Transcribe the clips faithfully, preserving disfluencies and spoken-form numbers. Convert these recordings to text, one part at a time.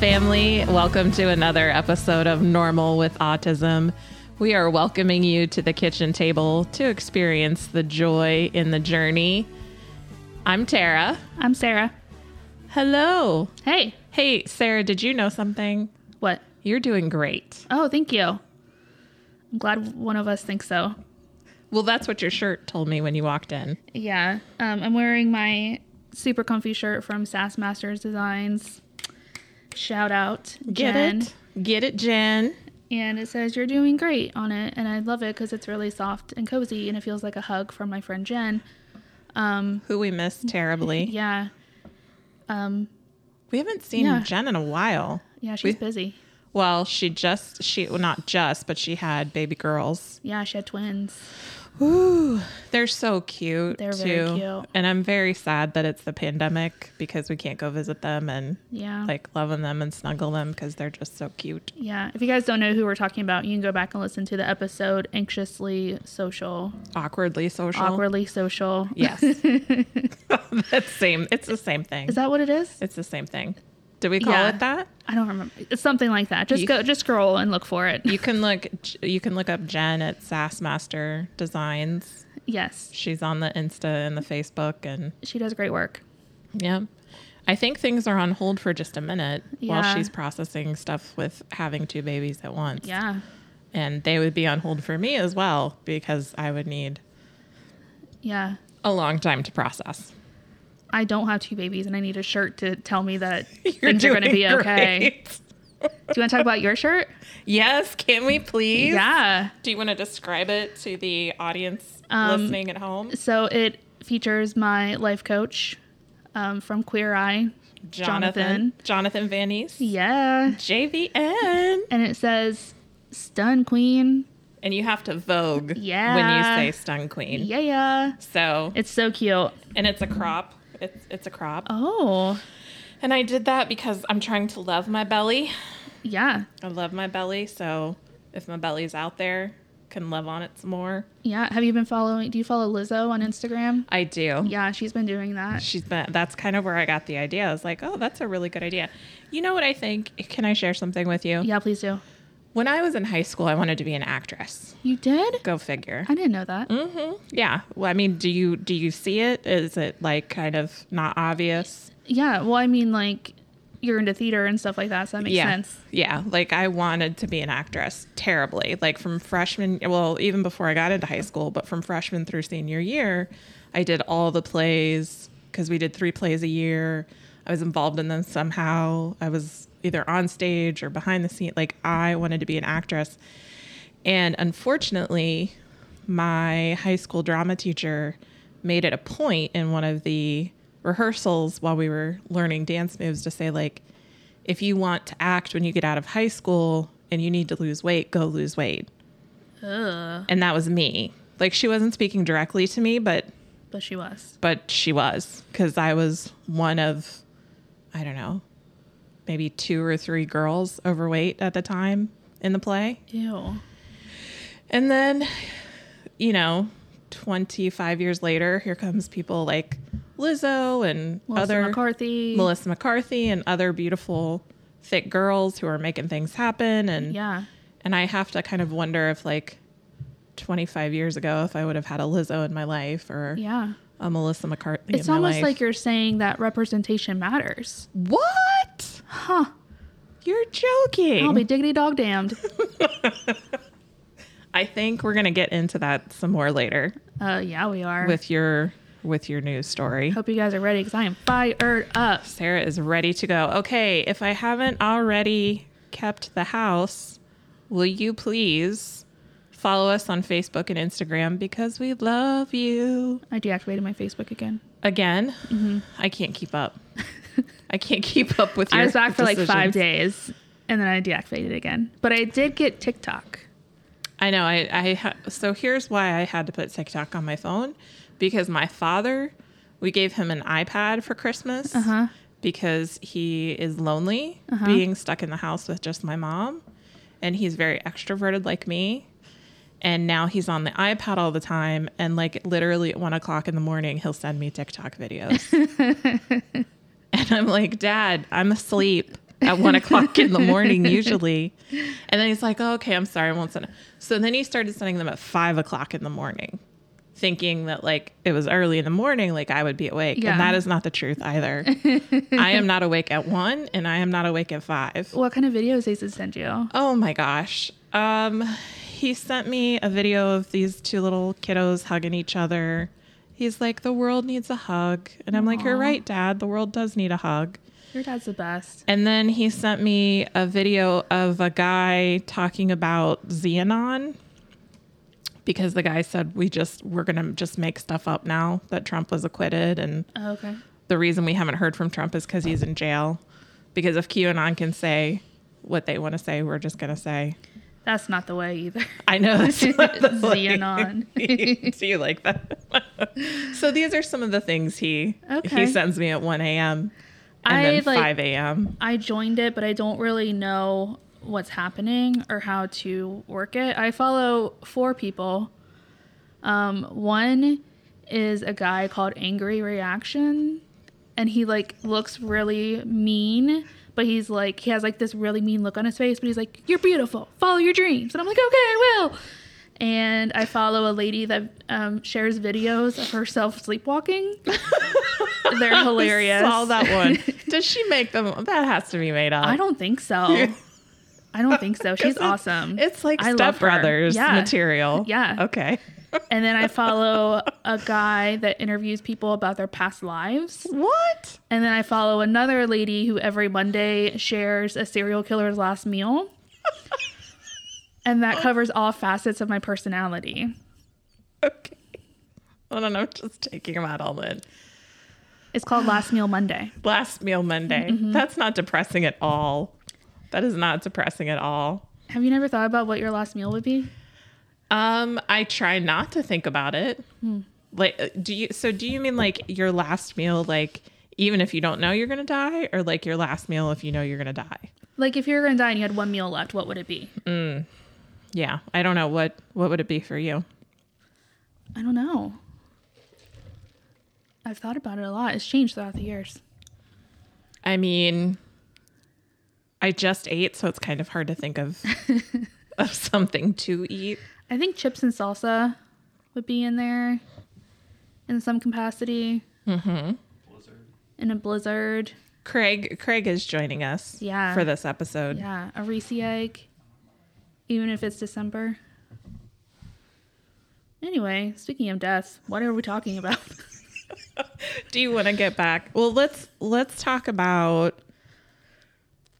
family. Welcome to another episode of Normal with Autism. We are welcoming you to the kitchen table to experience the joy in the journey. I'm Tara. I'm Sarah. Hello. Hey. Hey, Sarah, did you know something? What? You're doing great. Oh, thank you. I'm glad one of us thinks so. Well, that's what your shirt told me when you walked in. Yeah. Um, I'm wearing my super comfy shirt from SassMaster Designs. Shout out, Get Jen. It. Get it, Jen. And it says, "You're doing great" on it. And I love it because it's really soft and cozy and it feels like a hug from my friend Jen. Um, Who we miss terribly. Yeah. Um, we haven't seen yeah. Jen in a while. Yeah, she's we, busy. Well, she just, she well, not just, but she had baby girls. Yeah, she had twins. Ooh, they're so cute. They're too. Very cute. And I'm very sad that it's the pandemic because we can't go visit them and yeah. like love on them and snuggle them because they're just so cute. Yeah. If you guys don't know who we're talking about, you can go back and listen to the episode Anxiously Social. Awkwardly Social. Awkwardly Social. Yes. That's same. It's the same thing. Is that what it is? It's the same thing. Did we call yeah. it that? I don't remember. It's something like that. Just you, go, just scroll and look for it. You can look, you can look up Jen at SassMaster Designs. Yes, she's on the Insta and the Facebook, and she does great work. Yeah, I think things are on hold for just a minute yeah. while she's processing stuff with having two babies at once. Yeah, and they would be on hold for me as well because I would need yeah a long time to process. I don't have two babies and I need a shirt to tell me that You're things are going to be okay. Great. Do you want to talk about your shirt? Yes. Can we please? Yeah. Do you want to describe it to the audience um, listening at home? So it features my life coach um, from Queer Eye, Jonathan. Jonathan Vanese. Yeah. J V N. And it says, "Stun Queen." And you have to Vogue yeah. when you say "Stun Queen." Yeah, yeah. So. It's so cute. And it's a crop. It's it's a crop. Oh. And I did that because I'm trying to love my belly. Yeah. I love my belly. So if my belly's out there, can love on it some more. Yeah. Have you been following? Do you follow Lizzo on Instagram? I do. Yeah. She's been doing that. She's been. That's kind of where I got the idea. I was like, oh, that's a really good idea. You know what I think? Can I share something with you? Yeah, please do. When I was in high school, I wanted to be an actress. You did? Go figure. I didn't know that. Mm-hmm. Yeah. Well, I mean, do you do you see it? Is it like kind of not obvious? Yeah. Well, I mean, like you're into theater and stuff like that, so that makes yeah. sense. Yeah. Like I wanted to be an actress terribly. Like from freshman, well, even before I got into high school, but from freshman through senior year, I did all the plays because we did three plays a year. I was involved in them somehow. I was either on stage or behind the scene. Like I wanted to be an actress. And unfortunately, my high school drama teacher made it a point in one of the rehearsals while we were learning dance moves to say, like, if you want to act when you get out of high school and you need to lose weight, go lose weight. Ugh. And that was me. Like she wasn't speaking directly to me, but... But she was. But she was. Because I was one of, I don't know, maybe two or three girls overweight at the time in the play. Ew. And then, you know, twenty-five years later, here comes people like Lizzo and Melissa other McCarthy. Melissa McCarthy and other beautiful thick girls who are making things happen. And yeah. And I have to kind of wonder if like twenty-five years ago, if I would have had a Lizzo in my life or yeah. a Melissa McCarthy. It's in my almost life. Like you're saying that representation matters. What? Huh. You're joking. I'll be diggity dog damned. I think we're going to get into that some more later. Uh, yeah, we are. With your with your news story. Hope you guys are ready because I am fired up. Sarah is ready to go. Okay, if I haven't already kept the house, will you please follow us on Facebook and Instagram because we love you. I deactivated my Facebook again. Again? Mm-hmm. I can't keep up. I can't keep up with your I was back decisions. For like five days, and then I deactivated it again. But I did get TikTok. I know. I, I ha- So here's why I had to put TikTok on my phone. Because my father, we gave him an iPad for Christmas uh-huh. because he is lonely, uh-huh. being stuck in the house with just my mom. And he's very extroverted like me. And now he's on the iPad all the time. And like literally at one o'clock in the morning, he'll send me TikTok videos. And I'm like, Dad, I'm asleep. at one o'clock in the morning usually. And then he's like, oh, okay, I'm sorry, I won't send it. So then he started sending them at five o'clock in the morning, thinking that like it was early in the morning, like I would be awake. Yeah. And that is not the truth either. I am not awake at one and I am not awake at five. What kind of videos did he send you? Oh my gosh. Um, he sent me a video of these two little kiddos hugging each other. He's like, the world needs a hug. And I'm Aww. Like, you're right, Dad. The world does need a hug. Your dad's the best. And then he sent me a video of a guy talking about Xenon, because the guy said, we just, we're going to just make stuff up now that Trump was acquitted. And oh, okay. The reason we haven't heard from Trump is because he's in jail. Because if QAnon can say what they want to say, we're just going to say. That's not the way either. I know. That's not the Xenon. Way. Do you like that? So these are some of the things he okay. he sends me at one a.m. and I, then like, five a.m. I joined it, but I don't really know what's happening or how to work it. I follow four people. Um, one is a guy called Angry Reaction, and he like looks really mean, but he's like, he has like this really mean look on his face, but he's like, you're beautiful, follow your dreams. And I'm like, okay, I will. And I follow a lady that um, shares videos of herself sleepwalking. They're hilarious. I saw that one. Does she make them? That has to be made up. I don't think so. I don't think so. She's awesome. It's like I Step Brothers yeah. material. Yeah. Okay. And then I follow a guy that interviews people about their past lives. What? And then I follow another lady who every Monday shares a serial killer's last meal. And that covers all facets of my personality. Okay. Hold on, I'm just taking them out all in. It's called Last Meal Monday. Last Meal Monday. Mm-hmm. That's not depressing at all. That is not depressing at all. Have you never thought about what your last meal would be? Um, I try not to think about it. Hmm. Like, do you? So, do you mean like your last meal, like even if you don't know you're gonna die, or like your last meal if you know you're gonna die? Like, if you're gonna die and you had one meal left, what would it be? Mm. Yeah, I don't know what what would it be for you. I don't know. I've thought about it a lot. It's changed throughout the years. I mean, I just ate, so it's kind of hard to think of of something to eat. I think chips and salsa would be in there in some capacity. Mm-hmm. Blizzard. In a blizzard. Craig Craig is joining us yeah. for this episode. Yeah, a Reese egg, even if it's December. Anyway, speaking of death, what are we talking about? Do you want to get back? Well, let's let's talk about...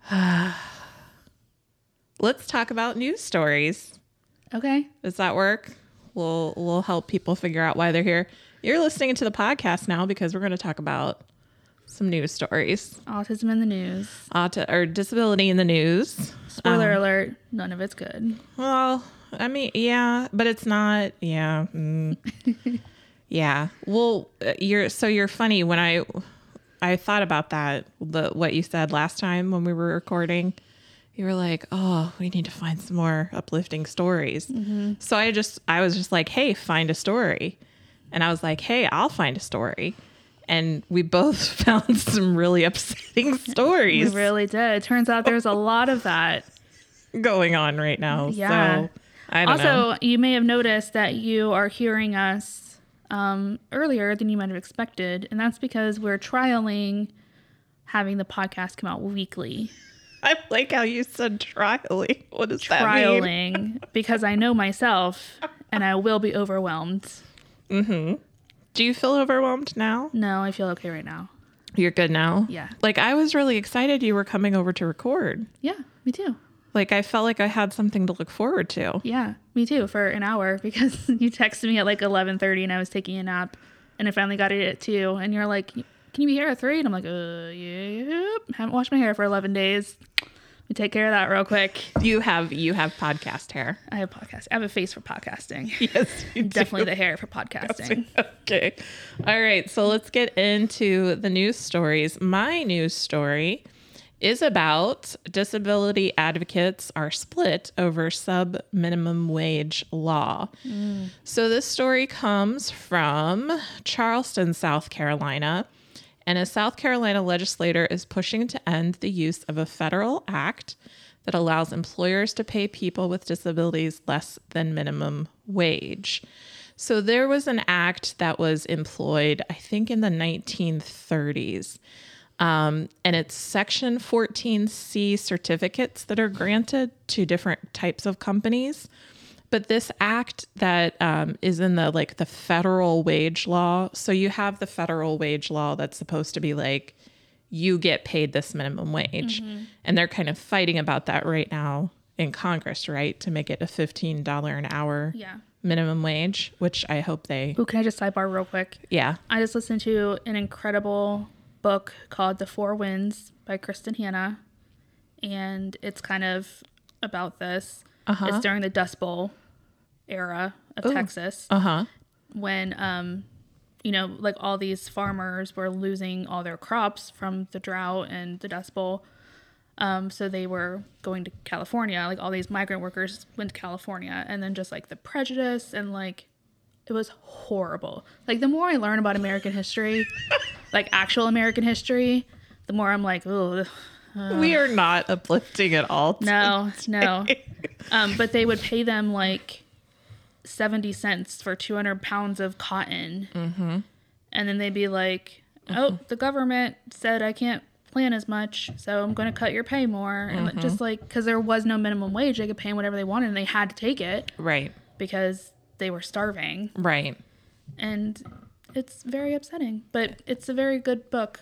Uh, let's talk about news stories. Okay. Does that work? We'll we'll help people figure out why they're here. You're listening to the podcast now because we're going to talk about some news stories. Autism in the news. Auto, or disability in the news. Spoiler um, alert, none of it's good. Well, I mean, yeah, but it's not. Yeah. Mm, yeah. Well, you're so you're funny when I... I thought about that, the, what you said last time when we were recording. You were like, oh, we need to find some more uplifting stories. Mm-hmm. So I just, I was just like, hey, find a story. And I was like, hey, I'll find a story. And we both found some really upsetting stories. We really did. It turns out there's a lot of that going on right now. Yeah. So I don't also, know. You may have noticed that you are hearing us Um, earlier than you might have expected, and that's because we're trialing having the podcast come out weekly. I like how you said trialing. What does trialing, that mean? Trialing, because I know myself, and I will be overwhelmed. Mm-hmm. Do you feel overwhelmed now? No, I feel okay right now. You're good now? Yeah. Like, I was really excited you were coming over to record. Yeah, me too. Like, I felt like I had something to look forward to. Yeah, me too, for an hour, because you texted me at like eleven thirty and I was taking a nap, and I finally got it at two, and you're like, can you be here at three? And I'm like, uh, yep, haven't washed my hair for eleven days. Let me take care of that real quick. You have you have podcast hair. I have podcast. I have a face for podcasting. Yes, you do. Definitely the hair for podcasting. Okay. All right, so let's get into the news stories. My news story is about disability advocates are split over sub-minimum wage law. Mm. So this story comes from Charleston, South Carolina, and a South Carolina legislator is pushing to end the use of a federal act that allows employers to pay people with disabilities less than minimum wage. So there was an act that was employed, I think, in the nineteen thirties. Um, and it's Section fourteen C certificates that are granted to different types of companies. But this act that um, is in the like the federal wage law. So you have the federal wage law that's supposed to be like, you get paid this minimum wage. Mm-hmm. And they're kind of fighting about that right now in Congress, right? To make it a fifteen dollars an hour yeah. minimum wage, which I hope they... Ooh, can I just sidebar real quick? Yeah. I just listened to an incredible book called The Four Winds by Kristen Hanna. And it's kind of about this. Uh-huh. It's during the Dust Bowl era of Ooh. Texas. Uh-huh. When... um. you know, like all these farmers were losing all their crops from the drought and the Dust Bowl. Um, so they were going to California, like all these migrant workers went to California, and then just like the prejudice and like, it was horrible. Like the more I learn about American history, like actual American history, the more I'm like, oh, uh, we are not uplifting at all. No, today. no. Um, but they would pay them like seventy cents for two hundred pounds of cotton. Mm-hmm. And then they'd be like, oh, mm-hmm. the government said I can't plant as much, so I'm going to cut your pay more. Mm-hmm. And just like, because there was no minimum wage, they could pay whatever they wanted and they had to take it. Right. Because they were starving. Right. And it's very upsetting, but it's a very good book.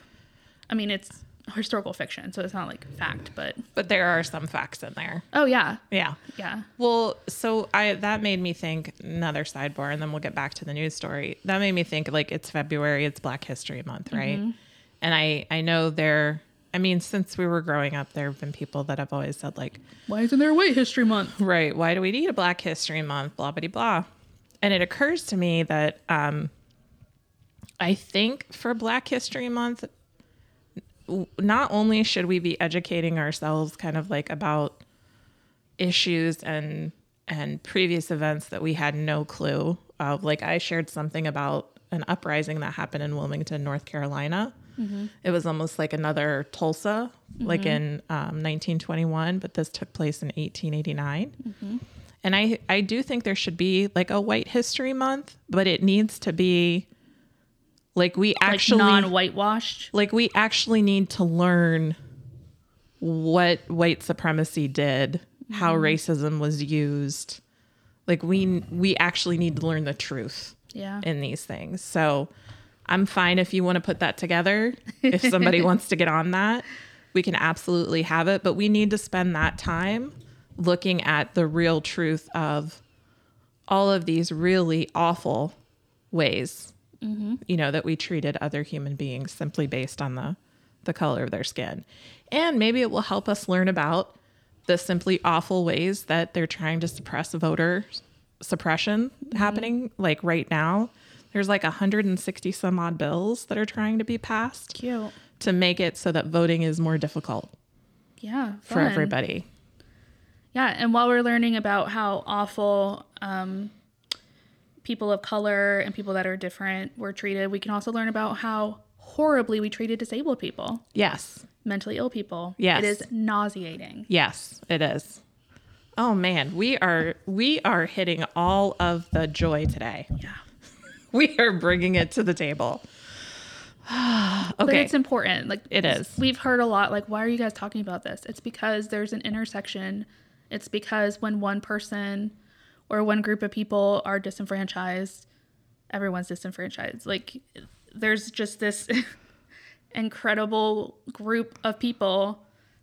I mean, it's historical fiction, so it's not like fact, but but there are some facts in there. Oh yeah, yeah, yeah. Well, so I that made me think another sidebar, and then we'll get back to the news story. That made me think like it's February, it's Black History Month, right? Mm-hmm. And I I know there. I mean, since we were growing up, there have been people that have always said like, why isn't there a White History Month? Right? Why do we need a Black History Month? Blah blah blah. And it occurs to me that um, I think for Black History Month, not only should we be educating ourselves kind of like about issues and and previous events that we had no clue of, like I shared something about an uprising that happened in Wilmington, North Carolina. Mm-hmm. It was almost like another Tulsa, mm-hmm. like in um, nineteen twenty-one, but this took place in eighteen eighty-nine. Mm-hmm. And I, I do think there should be like a White History Month, but it needs to be Like we actually like non-whitewashed. Like we actually need to learn what white supremacy did, mm-hmm. how racism was used. Like we we actually need to learn the truth yeah. in these things. So I'm fine if you want to put that together. If somebody wants to get on that, we can absolutely have it. But we need to spend that time looking at the real truth of all of these really awful ways. Mm-hmm. You know, that we treated other human beings simply based on the, the color of their skin. And maybe it will help us learn about the simply awful ways that they're trying to suppress voter suppression mm-hmm. happening. Like right now, there's like one hundred sixty some odd bills that are trying to be passed Cute. To make it so that voting is more difficult. Yeah. Fun. For everybody. Yeah. And while we're learning about how awful, um, people of color and people that are different were treated, we can also learn about how horribly we treated disabled people. Yes. Mentally ill people. Yes. It is nauseating. Yes, it is. Oh man, we are we are hitting all of the joy today. Yeah. We are bringing it to the table. Okay. But it's important. Like it is. We've heard a lot like, why are you guys talking about this? It's because there's an intersection. It's because when one person or one group of people are disenfranchised, everyone's disenfranchised. Like, there's just this incredible group of people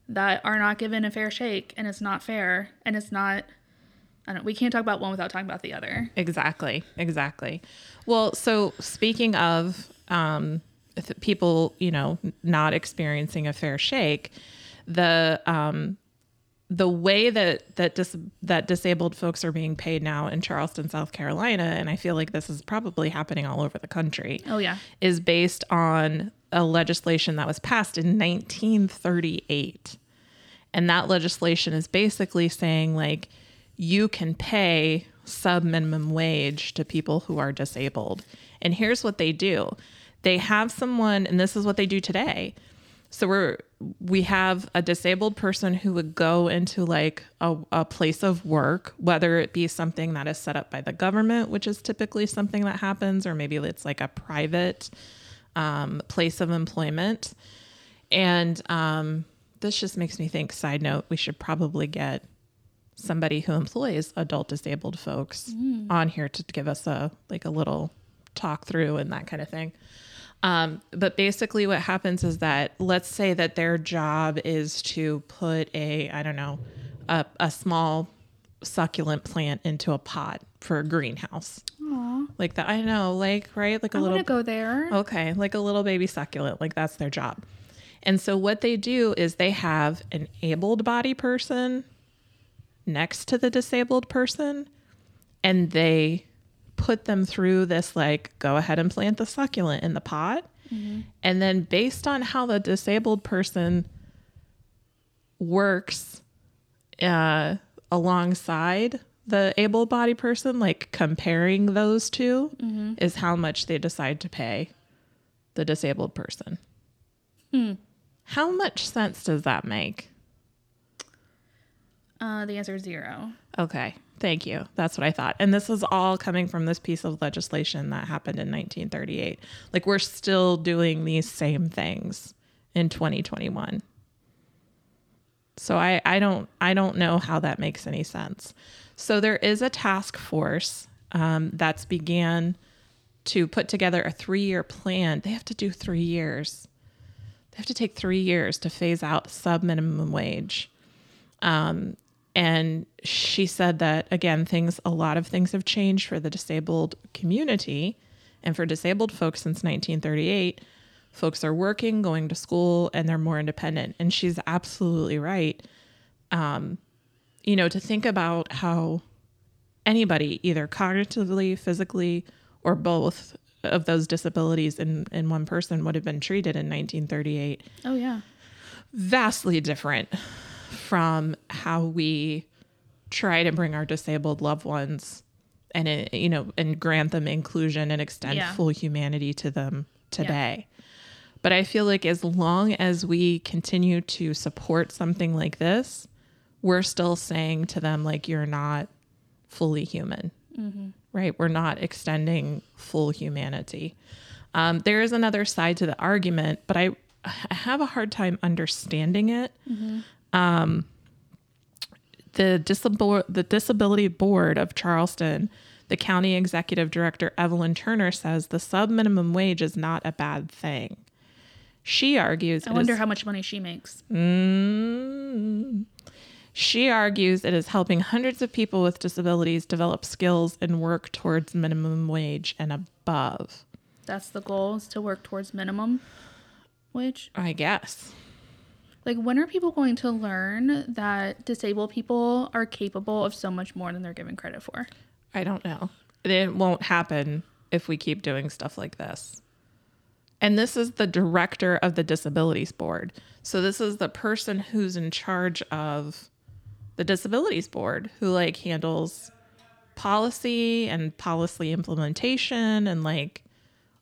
that are not given a fair shake, and it's not fair, and it's not, I don't, we can't talk about one without talking about the other. Exactly, exactly. Well, so speaking of um, people, you know, not experiencing a fair shake, the... Um, The way that that, dis, that disabled folks are being paid now in Charleston, South Carolina, and I feel like this is probably happening all over the country. Oh, yeah. Is based on a legislation that was passed in nineteen thirty-eight. And that legislation is basically saying, like, you can pay sub minimum wage to people who are disabled. And here's what they do. they have someone, and this is what they do today. So we're, we have a disabled person who would go into like a, a place of work, whether it be something that is set up by the government, which is typically something that happens, or maybe it's like a private um, place of employment. And um, this just makes me think, side note, we should probably get somebody who employs adult disabled folks mm. on here to give us a, like a little talk through and that kind of thing. Um, but basically what happens is that, let's say that their job is to put a, I don't know, a, a small succulent plant into a pot for a greenhouse. Aww. Like that. I know, like, right. Like a I little, go there. Okay. Like a little baby succulent, like that's their job. And so what they do is they have an able-bodied person next to the disabled person, and they put them through this, like, go ahead and plant the succulent in the pot. Mm-hmm. And then based on how the disabled person works uh, alongside the able-bodied person, like comparing those two, mm-hmm. is how much they decide to pay the disabled person. Hmm. How much sense does that make? Uh, the answer is zero. Okay. Thank you. That's what I thought. And this is all coming from this piece of legislation that happened in nineteen thirty-eight. Like, we're still doing these same things in twenty twenty-one. So I, I don't, I don't know how that makes any sense. So there is a task force um, that's began to put together a three-year plan. They have to do three years. They have to take three years to phase out sub-minimum wage. Um, and she said that, again, things, a lot of things have changed for the disabled community and for disabled folks since nineteen thirty-eight. Folks are working, going to school, and they're more independent. And she's absolutely right. Um, you know, to think about how anybody, either cognitively, physically, or both of those disabilities in, in one person would have been treated in nineteen thirty-eight. Oh, yeah. Vastly different from how we try to bring our disabled loved ones and, you know, and grant them inclusion and extend yeah. full humanity to them today. Yeah. But I feel like as long as we continue to support something like this, we're still saying to them, like, you're not fully human, mm-hmm. right? We're not extending full humanity. Um, there is another side to the argument, but I, I have a hard time understanding it. Mm-hmm. Um, the, disab- the Disability Board of Charleston, the county executive director, Evelyn Turner, says the sub-minimum wage is not a bad thing. She argues... I wonder is, how much money she makes. Mm, she argues it is helping hundreds of people with disabilities develop skills and work towards minimum wage and above. That's the goal, is to work towards minimum wage? I guess. Like, when are people going to learn that disabled people are capable of so much more than they're given credit for? I don't know. It won't happen if we keep doing stuff like this. And this is the director of the Disabilities Board. So this is the person who's in charge of the Disabilities Board, who, like, handles policy and policy implementation and, like,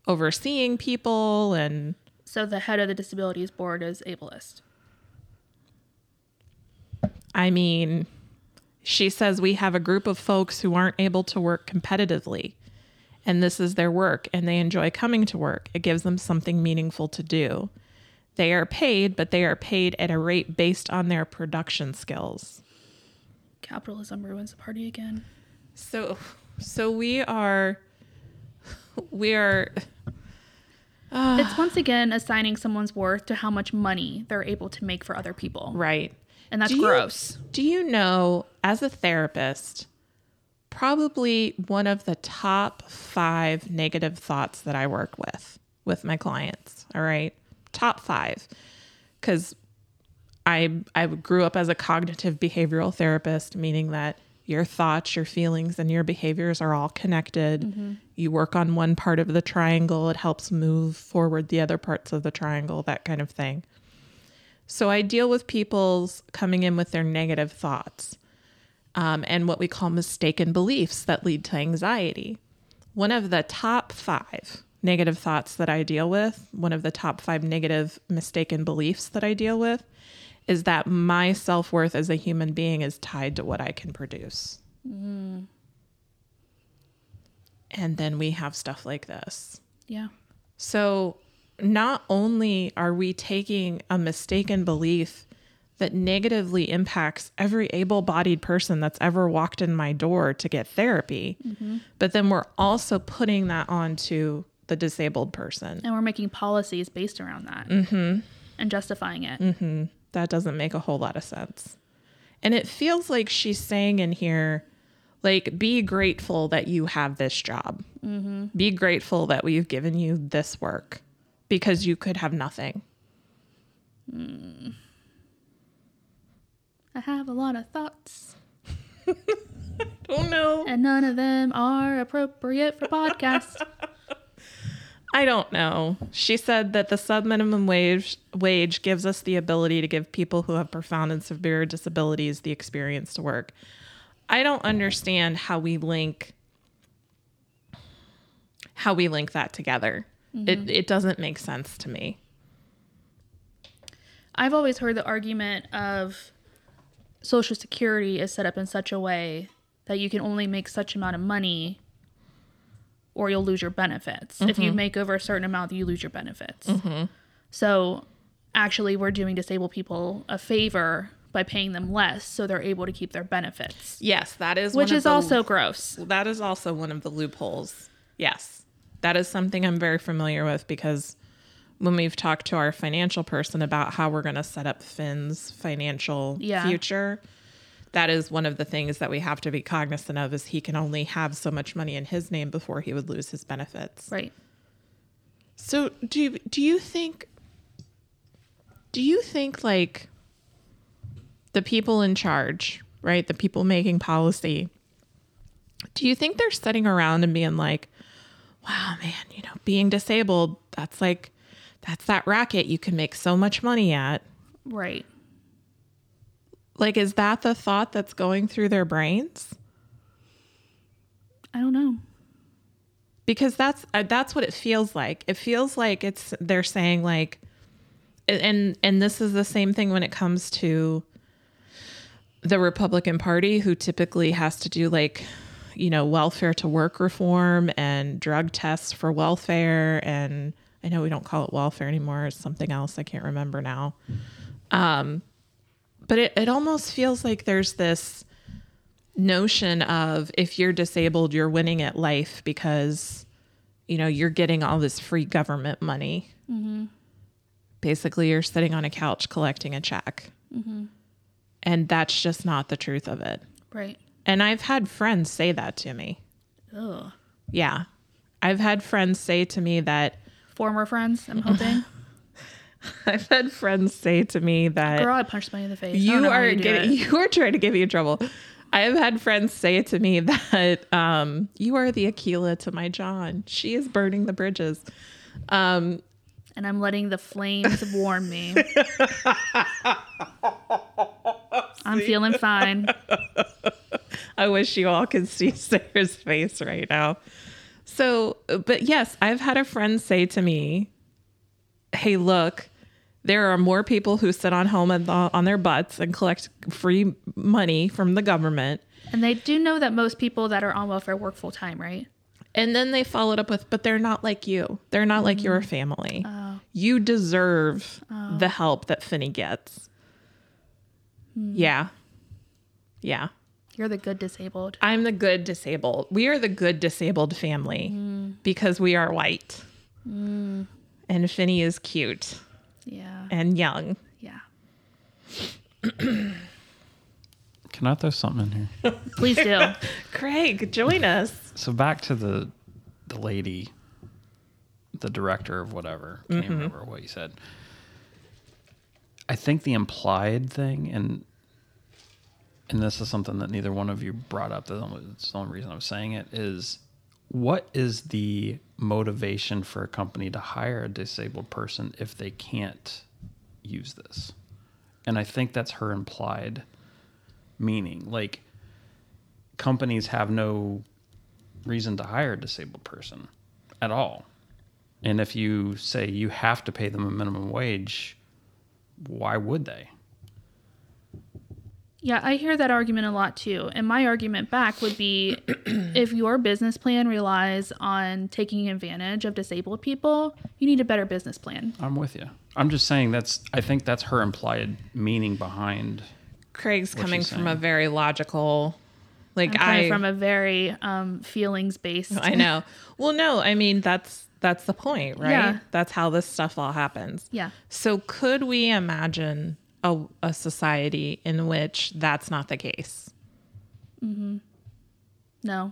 overseeing people. And so the head of the Disabilities Board is ableist. I mean, she says we have a group of folks who aren't able to work competitively, and this is their work, and they enjoy coming to work. It gives them something meaningful to do. They are paid, but they are paid at a rate based on their production skills. Capitalism ruins the party again. So, so we are, we are... Uh, it's once again assigning someone's worth to how much money they're able to make for other people. Right. And that's do gross. You, do you know, as a therapist, probably one of the top five negative thoughts that I work with, with my clients, all right? Top five. Because I, I grew up as a cognitive behavioral therapist, meaning that your thoughts, your feelings, and your behaviors are all connected. Mm-hmm. You work on one part of the triangle. It helps move forward the other parts of the triangle, that kind of thing. So I deal with people's coming in with their negative thoughts um, and what we call mistaken beliefs that lead to anxiety. One of the top five negative thoughts that I deal with, one of the top five negative mistaken beliefs that I deal with, is that my self-worth as a human being is tied to what I can produce. Mm. And then we have stuff like this. Yeah. So not only are we taking a mistaken belief that negatively impacts every able-bodied person that's ever walked in my door to get therapy, mm-hmm. but then we're also putting that onto the disabled person. And we're making policies based around that mm-hmm. and justifying it. Mm-hmm. That doesn't make a whole lot of sense. And it feels like she's saying in here, like, be grateful that you have this job. Mm-hmm. Be grateful that we've given you this work because you could have nothing. Mm. I have a lot of thoughts. I don't know. And none of them are appropriate for podcasts. I don't know. She said that the sub-minimum wage, wage gives us the ability to give people who have profound and severe disabilities the experience to work. I don't understand how we link how we link that together. Mm-hmm. It it doesn't make sense to me. I've always heard the argument of Social Security is set up in such a way that you can only make such amount of money or you'll lose your benefits. Mm-hmm. If you make over a certain amount, you lose your benefits. Mm-hmm. So actually we're doing disabled people a favor by paying them less so they're able to keep their benefits. Yes, that is one of the... Which is also gross. That is also one of the loopholes. Yes. That is something I'm very familiar with because when we've talked to our financial person about how we're going to set up Finn's financial yeah. future, that is one of the things that we have to be cognizant of is he can only have so much money in his name before he would lose his benefits. Right. So do, do you think, do you think like the people in charge, right? The people making policy, do you think they're sitting around and being like, wow, man, you know, being disabled, that's like, that's that racket you can make so much money at. Right. Like, is that the thought that's going through their brains? I don't know. Because that's uh, that's what it feels like. It feels like it's they're saying like, and and this is the same thing when it comes to the Republican Party, who typically has to do like, you know, welfare to work reform and drug tests for welfare and... I know we don't call it welfare anymore. It's something else. I can't remember now. Um, but it, it almost feels like there's this notion of if you're disabled, you're winning at life because, you know, you're getting all this free government money. Mm-hmm. Basically, you're sitting on a couch collecting a check. Mm-hmm. And that's just not the truth of it. Right. And I've had friends say that to me. Ugh. Yeah. I've had friends say to me that, former friends, I'm hoping. I've had friends say to me that... Girl, I punched somebody in the face. You are you, getting, you are trying to get me in trouble. I have had friends say to me that um, you are the Aquila to my John. She is burning the bridges. Um, and I'm letting the flames warm me. I'm feeling fine. I wish you all could see Sarah's face right now. So, but yes, I've had a friend say to me, hey, look, there are more people who sit on home and th- on their butts and collect free money from the government. And they do know that most people that are on welfare work full time, right? And then they followed up with, but they're not like you. They're not mm-hmm. like your family. Oh. You deserve oh. the help that Finney gets. Mm. Yeah. Yeah. You're the good disabled. I'm the good disabled. We are the good disabled family mm. because we are white. Mm. And Finney is cute. Yeah. And young. Yeah. Can I throw something in here? Please do. Craig, join us. So back to the the lady, the director of whatever. I can't mm-hmm. remember what you said. I think the implied thing and... and this is something that neither one of you brought up, the only, it's the only reason I'm saying it, is what is the motivation for a company to hire a disabled person if they can't use this? And I think that's her implied meaning. Like, companies have no reason to hire a disabled person at all. And if you say you have to pay them a minimum wage, why would they? Yeah, I hear that argument a lot too. And my argument back would be if your business plan relies on taking advantage of disabled people, you need a better business plan. I'm with you. I'm just saying that's, I think that's her implied meaning behind. Craig's coming from a very logical, like I from a very um, feelings based. I know. Well, no, I mean, that's, that's the point, right? Yeah. That's how this stuff all happens. Yeah. So could we imagine A, a society in which that's not the case? Mm-hmm. No.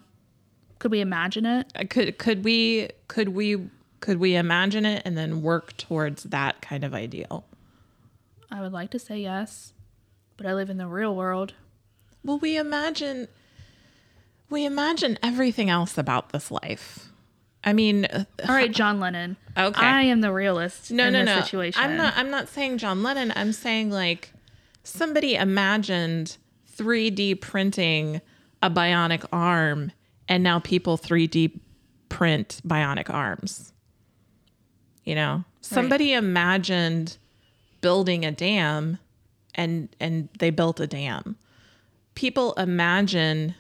Could we imagine it? Uh, could could we could we could we imagine it and then work towards that kind of ideal? I would like to say yes, but I live in the real world. Well, we imagine we imagine everything else about this life. I mean, all right, John Lennon. Okay, I am the realist. No, in no, this no. Situation. I'm not. I'm not saying John Lennon. I'm saying like somebody imagined three D printing a bionic arm, and now people three D print bionic arms. You know, somebody right. imagined building a dam, and and they built a dam. People imagine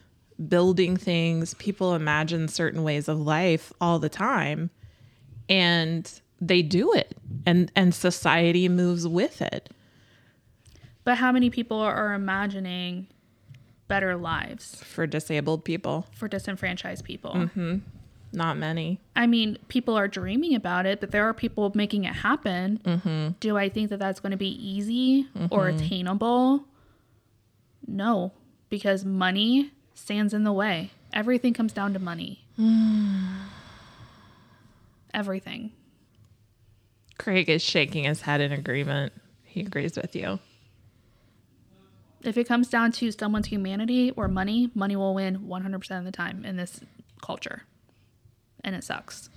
building things, people imagine certain ways of life all the time, and they do it, and and society moves with it. But how many people are imagining better lives for disabled people, for disenfranchised people? Mm-hmm. Not many. I mean, people are dreaming about it, but there are people making it happen. Mm-hmm. Do I think that that's going to be easy mm-hmm. or attainable? No, because money stands in the way. Everything comes down to money. Everything. Craig is shaking his head in agreement. He agrees with you. If it comes down to someone's humanity or money, money will win one hundred percent of the time in this culture. And it sucks.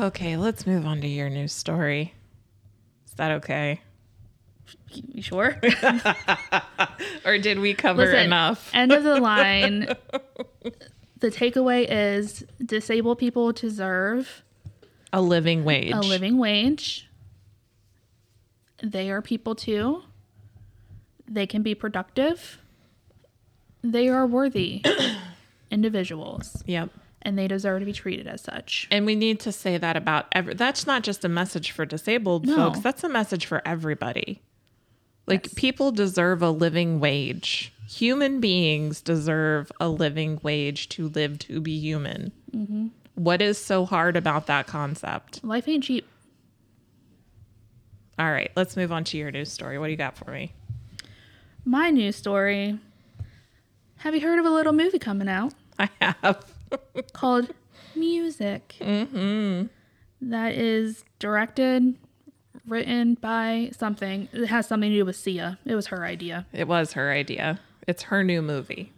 Okay, let's move on to your news story. Is that okay? You sure? Or did we cover Listen, enough? End of the line. The takeaway is disabled people deserve a living wage. A living wage. They are people too. They can be productive. They are worthy individuals. Yep. And they deserve to be treated as such. And we need to say that about every... That's not just a message for disabled no. folks. That's a message for everybody. Like, yes. People deserve a living wage. Human beings deserve a living wage to live, to be human. Mm-hmm. What is so hard about that concept? Life ain't cheap. All right, let's move on to your news story. What do you got for me? My news story. Have you heard of a little movie coming out? I have. Called Music. Mm-hmm. That is directed... written by something. It has something to do with Sia. It was her idea. It was her idea. It's her new movie.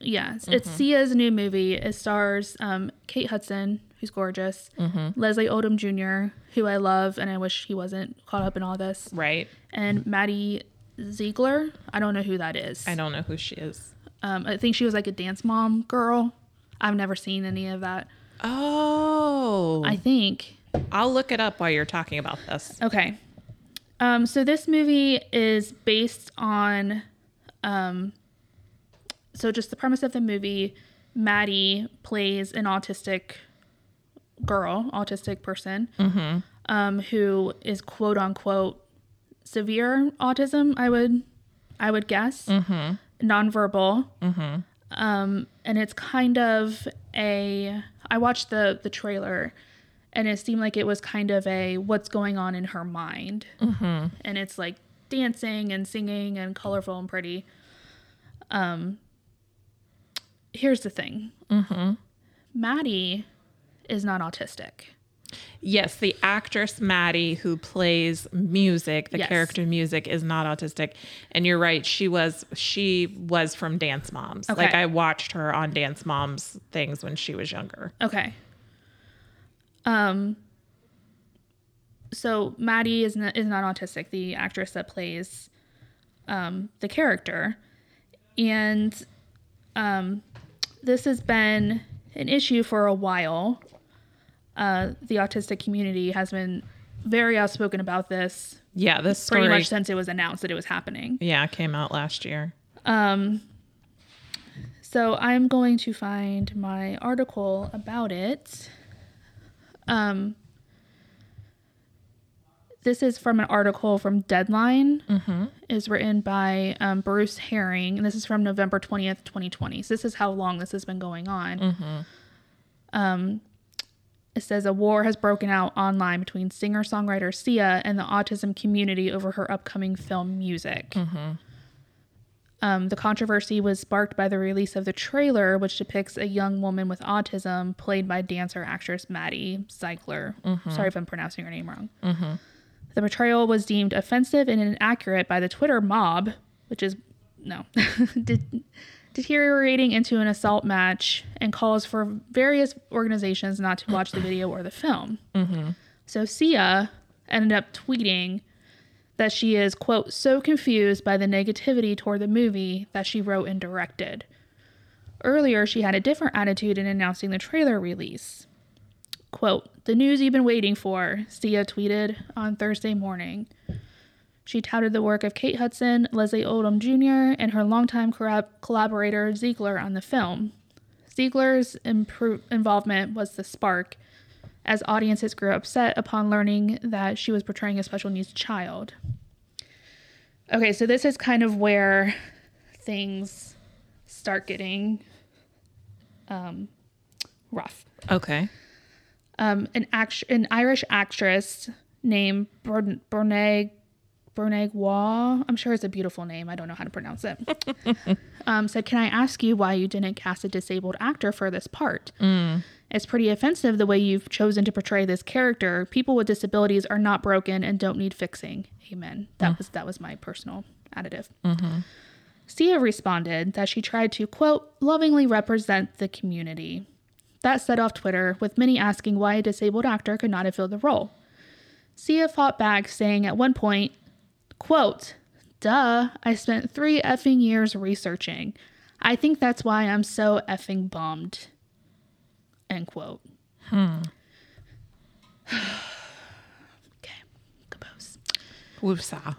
Yes. Mm-hmm. It's Sia's new movie. It stars um, Kate Hudson, who's gorgeous. Mm-hmm. Leslie Odom Junior, who I love, and I wish he wasn't caught up in all this. Right. And Maddie Ziegler. I don't know who that is. I don't know who she is. Um, I think she was like a Dance Mom girl. I've never seen any of that. Oh. I think... I'll look it up while you're talking about this. Okay. Um, so this movie is based on, um, so just the premise of the movie, Maddie plays an autistic girl, autistic person, mm-hmm. um, who is quote unquote severe autism, I would, I would guess, mm-hmm. nonverbal. Mm-hmm. Um, and it's kind of a, I watched the, the trailer. And it seemed like it was kind of a what's going on in her mind. Mm-hmm. And it's like dancing and singing and colorful and pretty. Um, here's the thing. Mm-hmm. Maddie is not autistic. Yes, the actress Maddie who plays Music, the yes. character Music, is not autistic. And you're right, she was she was from Dance Moms. Okay. Like I watched her on Dance Moms things when she was younger. Okay. Um, so Maddie is not, is not autistic, the actress that plays, um, the character. And, um, this has been an issue for a while. Uh, the autistic community has been very outspoken about this. Yeah, this story. Pretty much since it was announced that it was happening. Yeah, it came out last year. Um. So I'm going to find my article about it. Um. This is from an article from Deadline. Mm-hmm. It's written by um, Bruce Herring, and this is from November twentieth, twenty twenty. So this is how long this has been going on. Mm-hmm. Um, it says, a war has broken out online between singer-songwriter Sia and the autism community over her upcoming film Music. Mm-hmm. Um, the controversy was sparked by the release of the trailer, which depicts a young woman with autism played by dancer-actress Maddie Ziegler. Mm-hmm. Sorry if I'm pronouncing her name wrong. Mm-hmm. The portrayal was deemed offensive and inaccurate by the Twitter mob, which is, no, de- deteriorating into an assault match, and calls for various organizations not to watch the video or the film. Mm-hmm. So Sia ended up tweeting that she is, quote, so confused by the negativity toward the movie that she wrote and directed. Earlier, she had a different attitude in announcing the trailer release. Quote, the news you've been waiting for, Sia tweeted on Thursday morning. She touted the work of Kate Hudson, Leslie Odom Junior, and her longtime collab- collaborator Ziegler on the film. Ziegler's impro- involvement was the spark, as audiences grew upset upon learning that she was portraying a special needs child. Okay, so this is kind of where things start getting um, rough. Okay. Um, an act- an Irish actress named Brene Brene Bronaghwa, I'm sure it's a beautiful name, I don't know how to pronounce it, um, said, can I ask you why you didn't cast a disabled actor for this part? Mm. It's pretty offensive the way you've chosen to portray this character. People with disabilities are not broken and don't need fixing. Amen. That mm. was that was my personal additive. Mm-hmm. Sia responded that she tried to, quote, lovingly represent the community. That set off Twitter, with many asking why a disabled actor could not have filled the role. Sia fought back, saying at one point, quote, duh, I spent three effing years researching. I think that's why I'm so effing bummed. End quote. Hmm. Okay. Compose. Whoopsa.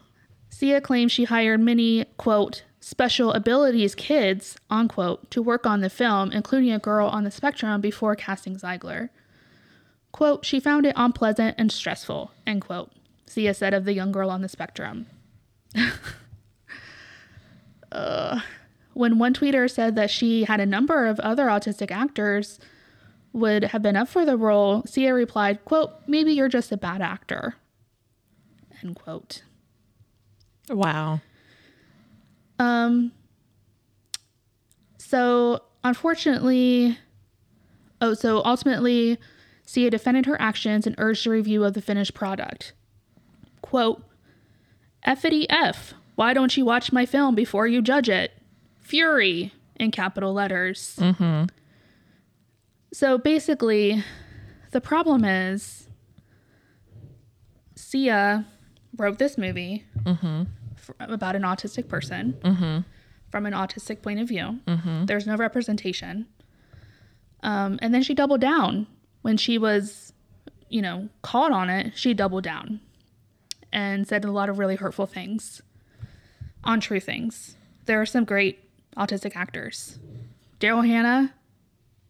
Sia claims she hired many, quote, special abilities kids, unquote, to work on the film, including a girl on the spectrum, before casting Ziegler. Quote, she found it unpleasant and stressful, end quote, Sia said of the young girl on the spectrum. uh, when one tweeter said that she had a number of other autistic actors would have been up for the role, Sia replied, quote, maybe you're just a bad actor, end quote. Wow. Um, so unfortunately, oh, so ultimately Sia defended her actions and urged a review of the finished product. Quote, effity F, why don't you watch my film before you judge it? Fury in capital letters. Mm-hmm. So basically the problem is Sia wrote this movie. Mm-hmm. About an autistic person, mm-hmm. from an autistic point of view. Mm-hmm. There's no representation. Um, and then she doubled down when she was, you know, caught on it. She doubled down and said a lot of really hurtful things, untrue things. There are some great autistic actors. Daryl Hannah,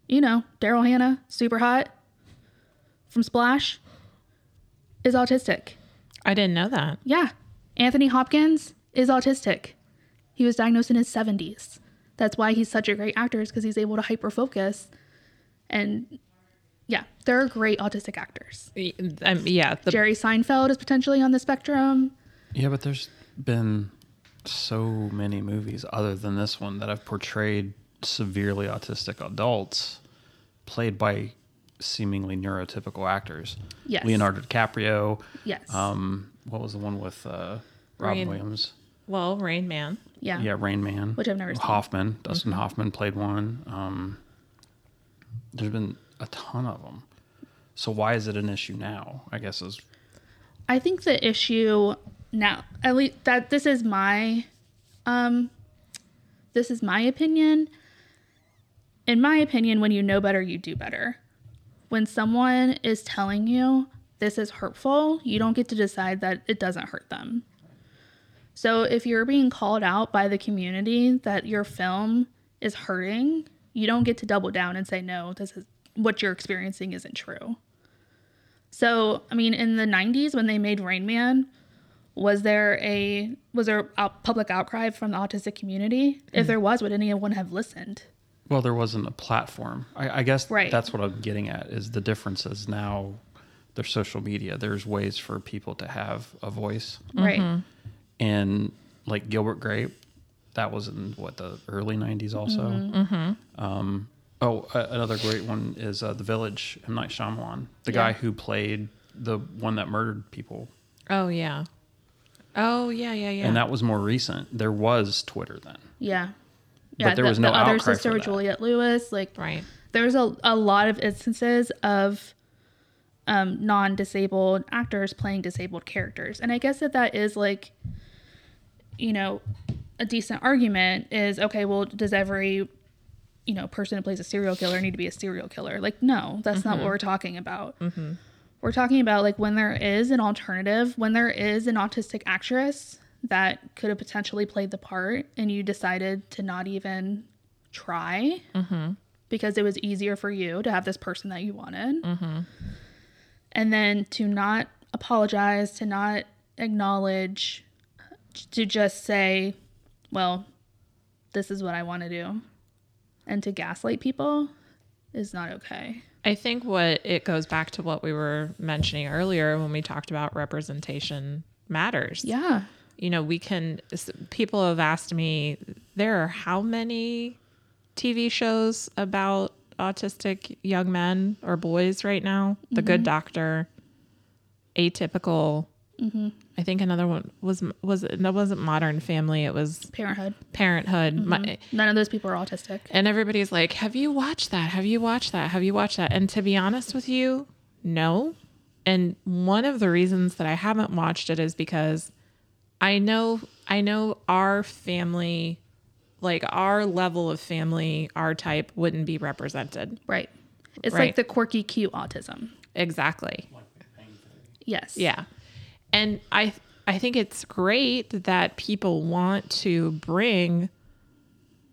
you know, Daryl Hannah, super hot from Splash, is autistic. I didn't know that. Yeah. Anthony Hopkins is autistic. He was diagnosed in his seventies. That's why he's such a great actor, is because he's able to hyper-focus. And yeah, there are great autistic actors. Um, yeah, the- Jerry Seinfeld is potentially on the spectrum. Yeah, but there's been so many movies other than this one that have portrayed severely autistic adults played by seemingly neurotypical actors. Yes. Leonardo DiCaprio. Yes. Um, what was the one with uh, Rob Rain, Williams? Well, Rain Man. Yeah. Yeah, Rain Man. Which I've never seen. Hoffman. Dustin mm-hmm. Hoffman played one. Um, there's been a ton of them. So why is it an issue now? I guess is. I think the issue now, at least that this is my, um, this is my opinion. In my opinion, when you know better, you do better. when someone is telling you this is hurtful, you don't get to decide that it doesn't hurt them. So if you're being called out by the community that your film is hurting, you don't get to double down and say, no, this is what you're experiencing isn't true. So, I mean, in the nineties when they made Rain Man, was there a was there a public outcry from the autistic community? Mm. If there was, would anyone have listened? Well, there wasn't a platform. I, I guess right. That's what I'm getting at, is the difference is now there's social media. There's ways for people to have a voice. Right. Mm-hmm. And like Gilbert Grape, that was in, what, the early nineties also? Mm-hmm. Um, oh, uh, another great one is uh, The Village, M. Night Shyamalan, the yeah. guy who played the one that murdered people. Oh, yeah. Oh, yeah, yeah, yeah. And that was more recent. There was Twitter then. Yeah. Yeah, but there the, was no the other sister, Juliette Lewis, like right. There's a a lot of instances of um, non-disabled actors playing disabled characters, and I guess that that is like, you know, a decent argument is okay. Well, does every you know person who plays a serial killer need to be a serial killer? Like, no, that's mm-hmm. not what we're talking about. Mm-hmm. We're talking about like when there is an alternative, when there is an autistic actress that could have potentially played the part and you decided to not even try mm-hmm. because it was easier for you to have this person that you wanted. Mm-hmm. And then to not apologize, to not acknowledge, to just say, well, this is what I want to do. And to gaslight people is not okay. I think what it goes back to what we were mentioning earlier when we talked about representation matters. Yeah. You know, we can, people have asked me, there are how many T V shows about autistic young men or boys right now? Mm-hmm. The Good Doctor, Atypical. Mm-hmm. I think another one was, was it, that wasn't Modern Family. It was Parenthood. Parenthood. Mm-hmm. My, None of those people are autistic. And everybody's like, have you watched that? Have you watched that? Have you watched that? And to be honest with you, no. And one of the reasons that I haven't watched it is because I know, I know our family, like our level of family, our type wouldn't be represented. Right. It's right. Like the quirky, cute autism. Exactly. Like the pain thing. Yes. Yeah. And I, I think it's great that people want to bring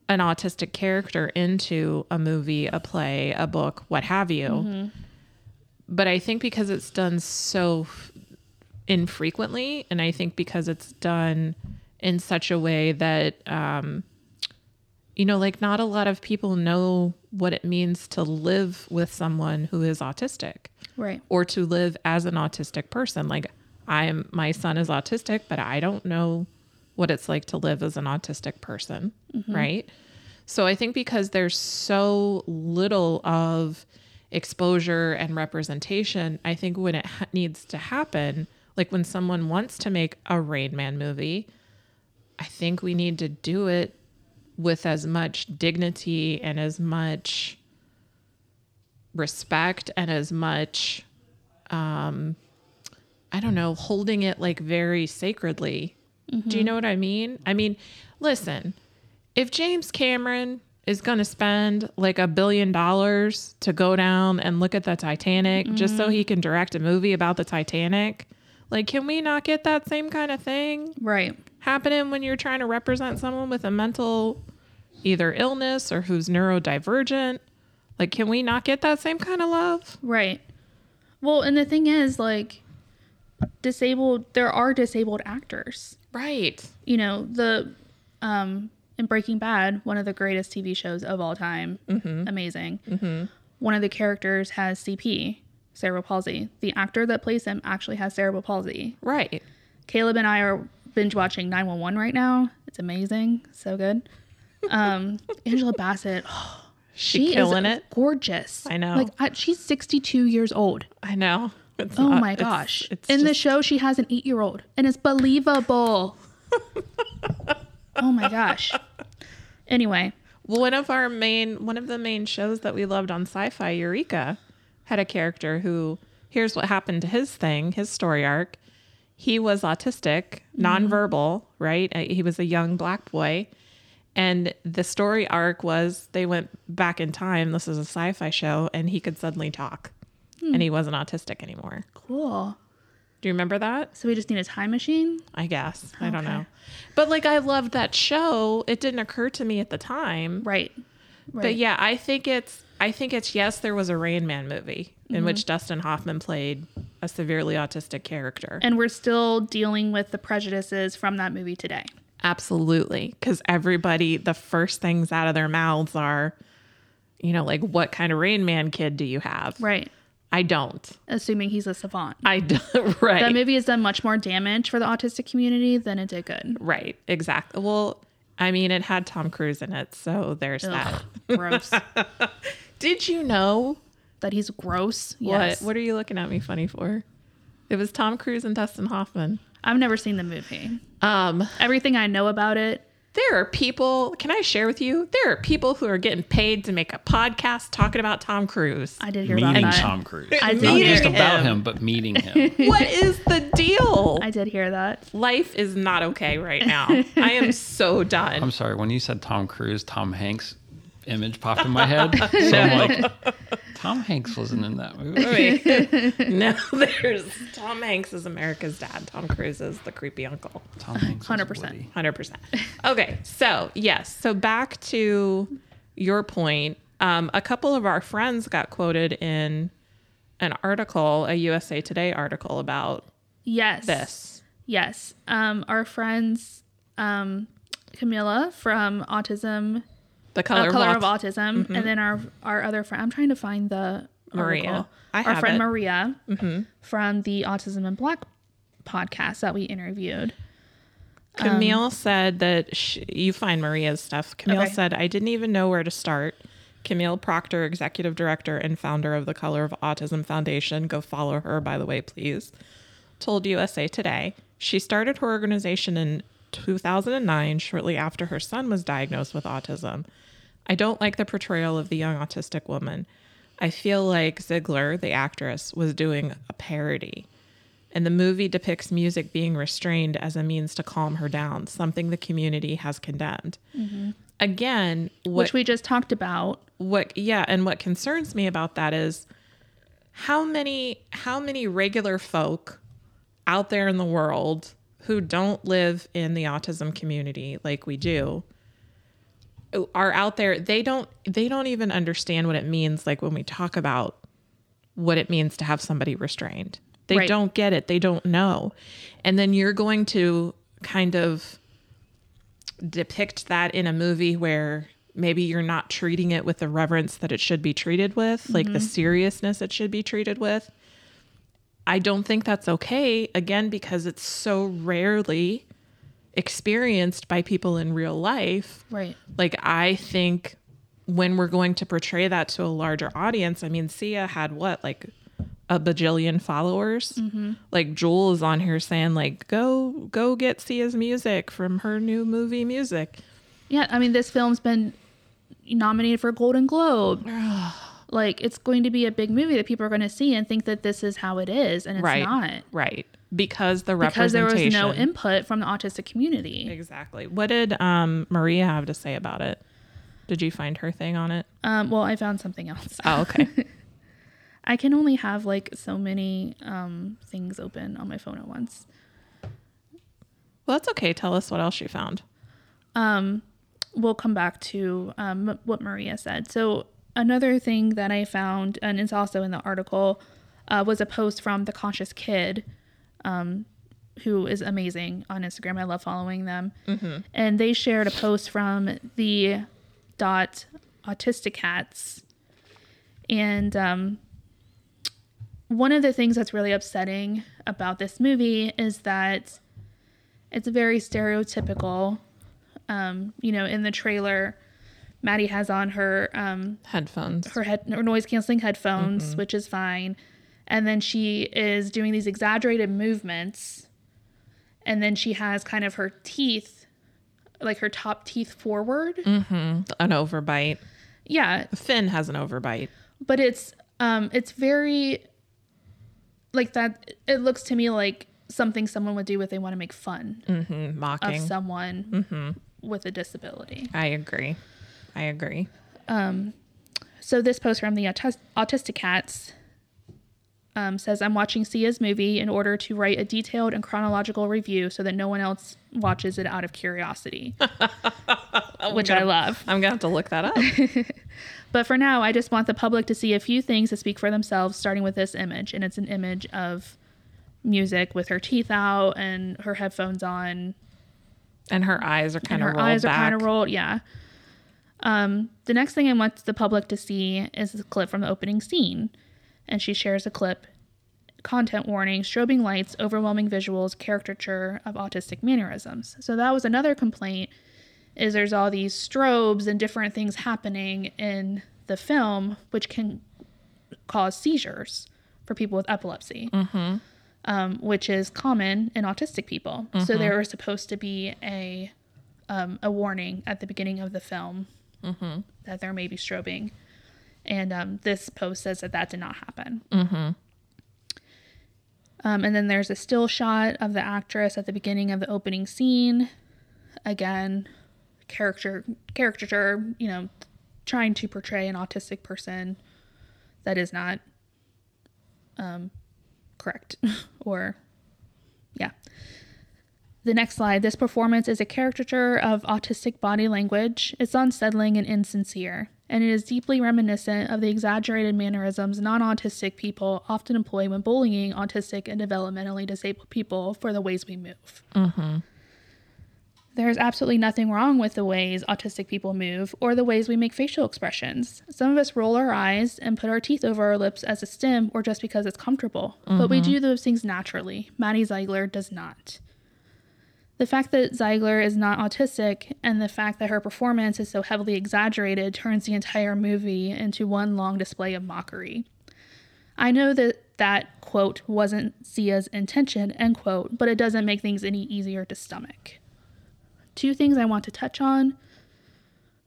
an autistic character into a movie, a play, a book, what have you. Mm-hmm. But I think because it's done so infrequently, and I think because it's done in such a way that um you know like not a lot of people know what it means to live with someone who is autistic, right? Or to live as an autistic person. Like I'm my son is autistic, but I don't know what it's like to live as an autistic person. Mm-hmm. Right? So I think because there's so little of exposure and representation, I think when it ha- needs to happen, like when someone wants to make a Rain Man movie, I think we need to do it with as much dignity and as much respect and as much, um, I don't know, holding it like very sacredly. Mm-hmm. Do you know what I mean? I mean, listen, if James Cameron is going to spend like a billion dollars to go down and look at the Titanic mm-hmm. just so he can direct a movie about the Titanic, like, can we not get that same kind of thing right happening when you're trying to represent someone with a mental either illness or who's neurodivergent? Like, can we not get that same kind of love? Right. Well, and the thing is, like, disabled, there are disabled actors. Right. You know, the, um, in Breaking Bad, one of the greatest T V shows of all time. Mm-hmm. Amazing. Mm-hmm. One of the characters has C P, cerebral palsy. The actor that plays him actually has cerebral palsy. Right. Caleb and I are binge watching nine one one right now. It's amazing. So good. Um, Angela Bassett. Oh, she, she killing is it. Gorgeous. I know. Like I, she's sixty-two years old. I know. It's oh not, my gosh. It's, it's in just... the show, she has an eight-year-old and it's believable. Oh my gosh. Anyway, one of our main, one of the main shows that we loved on Sci-Fi, Eureka, had a character who, here's what happened to his thing, his story arc. He was autistic, nonverbal, mm-hmm. right? He was a young black boy. And the story arc was they went back in time. This is a sci-fi show, and he could suddenly talk. hmm. and he wasn't autistic anymore. Cool. Do you remember that? So we just need a time machine? I guess. I okay. don't know. But like, I loved that show. It didn't occur to me at the time. Right. right. But yeah, I think it's, I think it's, yes, there was a Rain Man movie in mm-hmm. which Dustin Hoffman played a severely autistic character. And we're still dealing with the prejudices from that movie today. Absolutely. Because everybody, the first things out of their mouths are, you know, like, what kind of Rain Man kid do you have? Right. I don't. Assuming he's a savant. I don't. Right. That movie has done much more damage for the autistic community than it did good. Right. Exactly. Well, I mean, it had Tom Cruise in it, so there's Ugh, that. Gross. Did you know that he's gross? Yes. What? What are you looking at me funny for? It was Tom Cruise and Dustin Hoffman. I've never seen the movie. Um, Everything I know about it. There are people, can I share with you? There are people who are getting paid to make a podcast talking about Tom Cruise. I did hear meeting about that. Meeting Tom Cruise. I did Not hear just him. about him, but meeting him. What is the deal? I did hear that. Life is not okay right now. I am so done. I'm sorry, when you said Tom Cruise, Tom Hanks image popped in my head. So I'm like, Tom Hanks wasn't in that movie. No, there's Tom Hanks is America's dad. Tom Cruise is the creepy uncle. Tom Hanks one hundred percent. one hundred percent. Okay, so yes. So back to your point. Um, a couple of our friends got quoted in an article, a U S A Today article about yes. this. Yes. Um, our friends, um, Camilla from Autism... The color, uh, color of, aut- of autism, mm-hmm. and then our our other friend. I'm trying to find the Maria. Article. I our have friend it. Maria mm-hmm. from the Autism and Black podcast that we interviewed. Camille um, said that she, you find Maria's stuff. Camille okay. said, "I didn't even know where to start." Camille Proctor, executive director and founder of the Color of Autism Foundation. Go follow her, by the way, please. Told U S A Today she started her organization in two thousand nine, shortly after her son was diagnosed with autism. I don't like the portrayal of the young autistic woman. I feel like Ziegler, the actress, was doing a parody. And the movie depicts music being restrained as a means to calm her down, something the community has condemned. Mm-hmm. Again, what, which we just talked about. What, yeah, and what concerns me about that is how many how many regular folk out there in the world who don't live in the autism community like we do are out there. They don't, they don't even understand what it means. Like when we talk about what it means to have somebody restrained, they right. don't get it. They don't know. And then you're going to kind of depict that in a movie where maybe you're not treating it with the reverence that it should be treated with, mm-hmm. like the seriousness it should be treated with. I don't think that's okay, again, because it's so rarely experienced by people in real life. Right. Like, I think when we're going to portray that to a larger audience, I mean, Sia had what, like a bajillion followers? Mm-hmm. Like, Jewel is on here saying, like, go, go get Sia's music from her new movie, Music. Yeah, I mean, this film's been nominated for a Golden Globe. Like, it's going to be a big movie that people are going to see and think that this is how it is, and it's right, not. Right, because the representation. Because there was no input from the autistic community. Exactly. What did um, Maria have to say about it? Did you find her thing on it? Um, well, I found something else. Oh, okay. I can only have, like, so many um, things open on my phone at once. Well, that's okay. Tell us what else you found. Um, we'll come back to um, what Maria said. So... Another thing that I found, and it's also in the article, uh, was a post from The Conscious Kid, um, who is amazing on Instagram. I love following them. Mm-hmm. And they shared a post from the dot Autistic Cats. And um, one of the things that's really upsetting about this movie is that it's very stereotypical. Um, you know, in the trailer... Maddie has on her um, headphones, her head, her noise canceling headphones, mm-hmm. which is fine. And then she is doing these exaggerated movements. And then she has kind of her teeth, like her top teeth forward. Mm-hmm. An overbite. Yeah. Finn has an overbite. But it's, um, it's very like that. It looks to me like something someone would do if they want to make fun mm-hmm. Mocking. Of someone mm-hmm. with a disability. I agree. I agree. Um, so this post from the Autis- Autistic Cats um, says, I'm watching Sia's movie in order to write a detailed and chronological review so that no one else watches it out of curiosity, which gonna, I love. I'm going to have to look that up. But for now, I just want the public to see a few things that speak for themselves, starting with this image. And it's an image of Music with her teeth out and her headphones on. And her eyes are kind of rolled back. Her eyes are kind of rolled, yeah. Um, the next thing I want the public to see is the clip from the opening scene. And she shares a clip. Content warning, strobing lights, overwhelming visuals, caricature of autistic mannerisms. So that was another complaint, is there's all these strobes and different things happening in the film, which can cause seizures for people with epilepsy, mm-hmm. um, which is common in autistic people. Mm-hmm. So there was supposed to be a, um, a warning at the beginning of the film mm-hmm. that there may be strobing. And um, this post says that that did not happen. Mm-hmm. Um, and then there's a still shot of the actress at the beginning of the opening scene. Again, character, caricature, you know, trying to portray an autistic person that is not um, correct. Or, yeah. The next slide. This performance is a caricature of autistic body language. It's unsettling and insincere, and it is deeply reminiscent of the exaggerated mannerisms non-autistic people often employ when bullying autistic and developmentally disabled people for the ways we move. Mm-hmm. There's absolutely nothing wrong with the ways autistic people move or the ways we make facial expressions. Some of us roll our eyes and put our teeth over our lips as a stim or just because it's comfortable. Mm-hmm. But we do those things naturally. Maddie Ziegler does not. The fact that Ziegler is not autistic and the fact that her performance is so heavily exaggerated turns the entire movie into one long display of mockery. I know that that, quote, wasn't Sia's intention, end quote, but it doesn't make things any easier to stomach. Two things I want to touch on.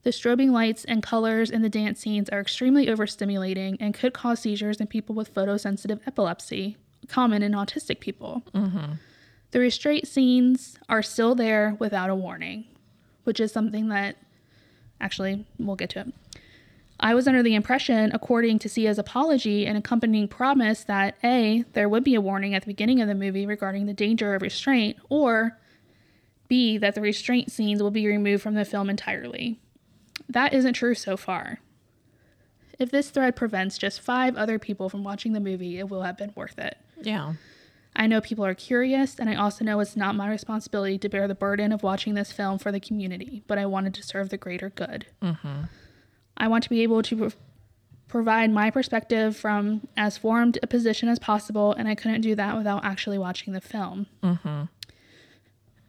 The strobing lights and colors in the dance scenes are extremely overstimulating and could cause seizures in people with photosensitive epilepsy, common in autistic people. Mm-hmm. The restraint scenes are still there without a warning, which is something that, actually, we'll get to it. I was under the impression, according to Sia's apology and accompanying promise, that A, there would be a warning at the beginning of the movie regarding the danger of restraint, or B, that the restraint scenes will be removed from the film entirely. That isn't true so far. If this thread prevents just five other people from watching the movie, it will have been worth it. Yeah. I know people are curious, and I also know it's not my responsibility to bear the burden of watching this film for the community, but I wanted to serve the greater good. Mm-hmm. I want to be able to pro- provide my perspective from as formed a position as possible, and I couldn't do that without actually watching the film. Mm-hmm.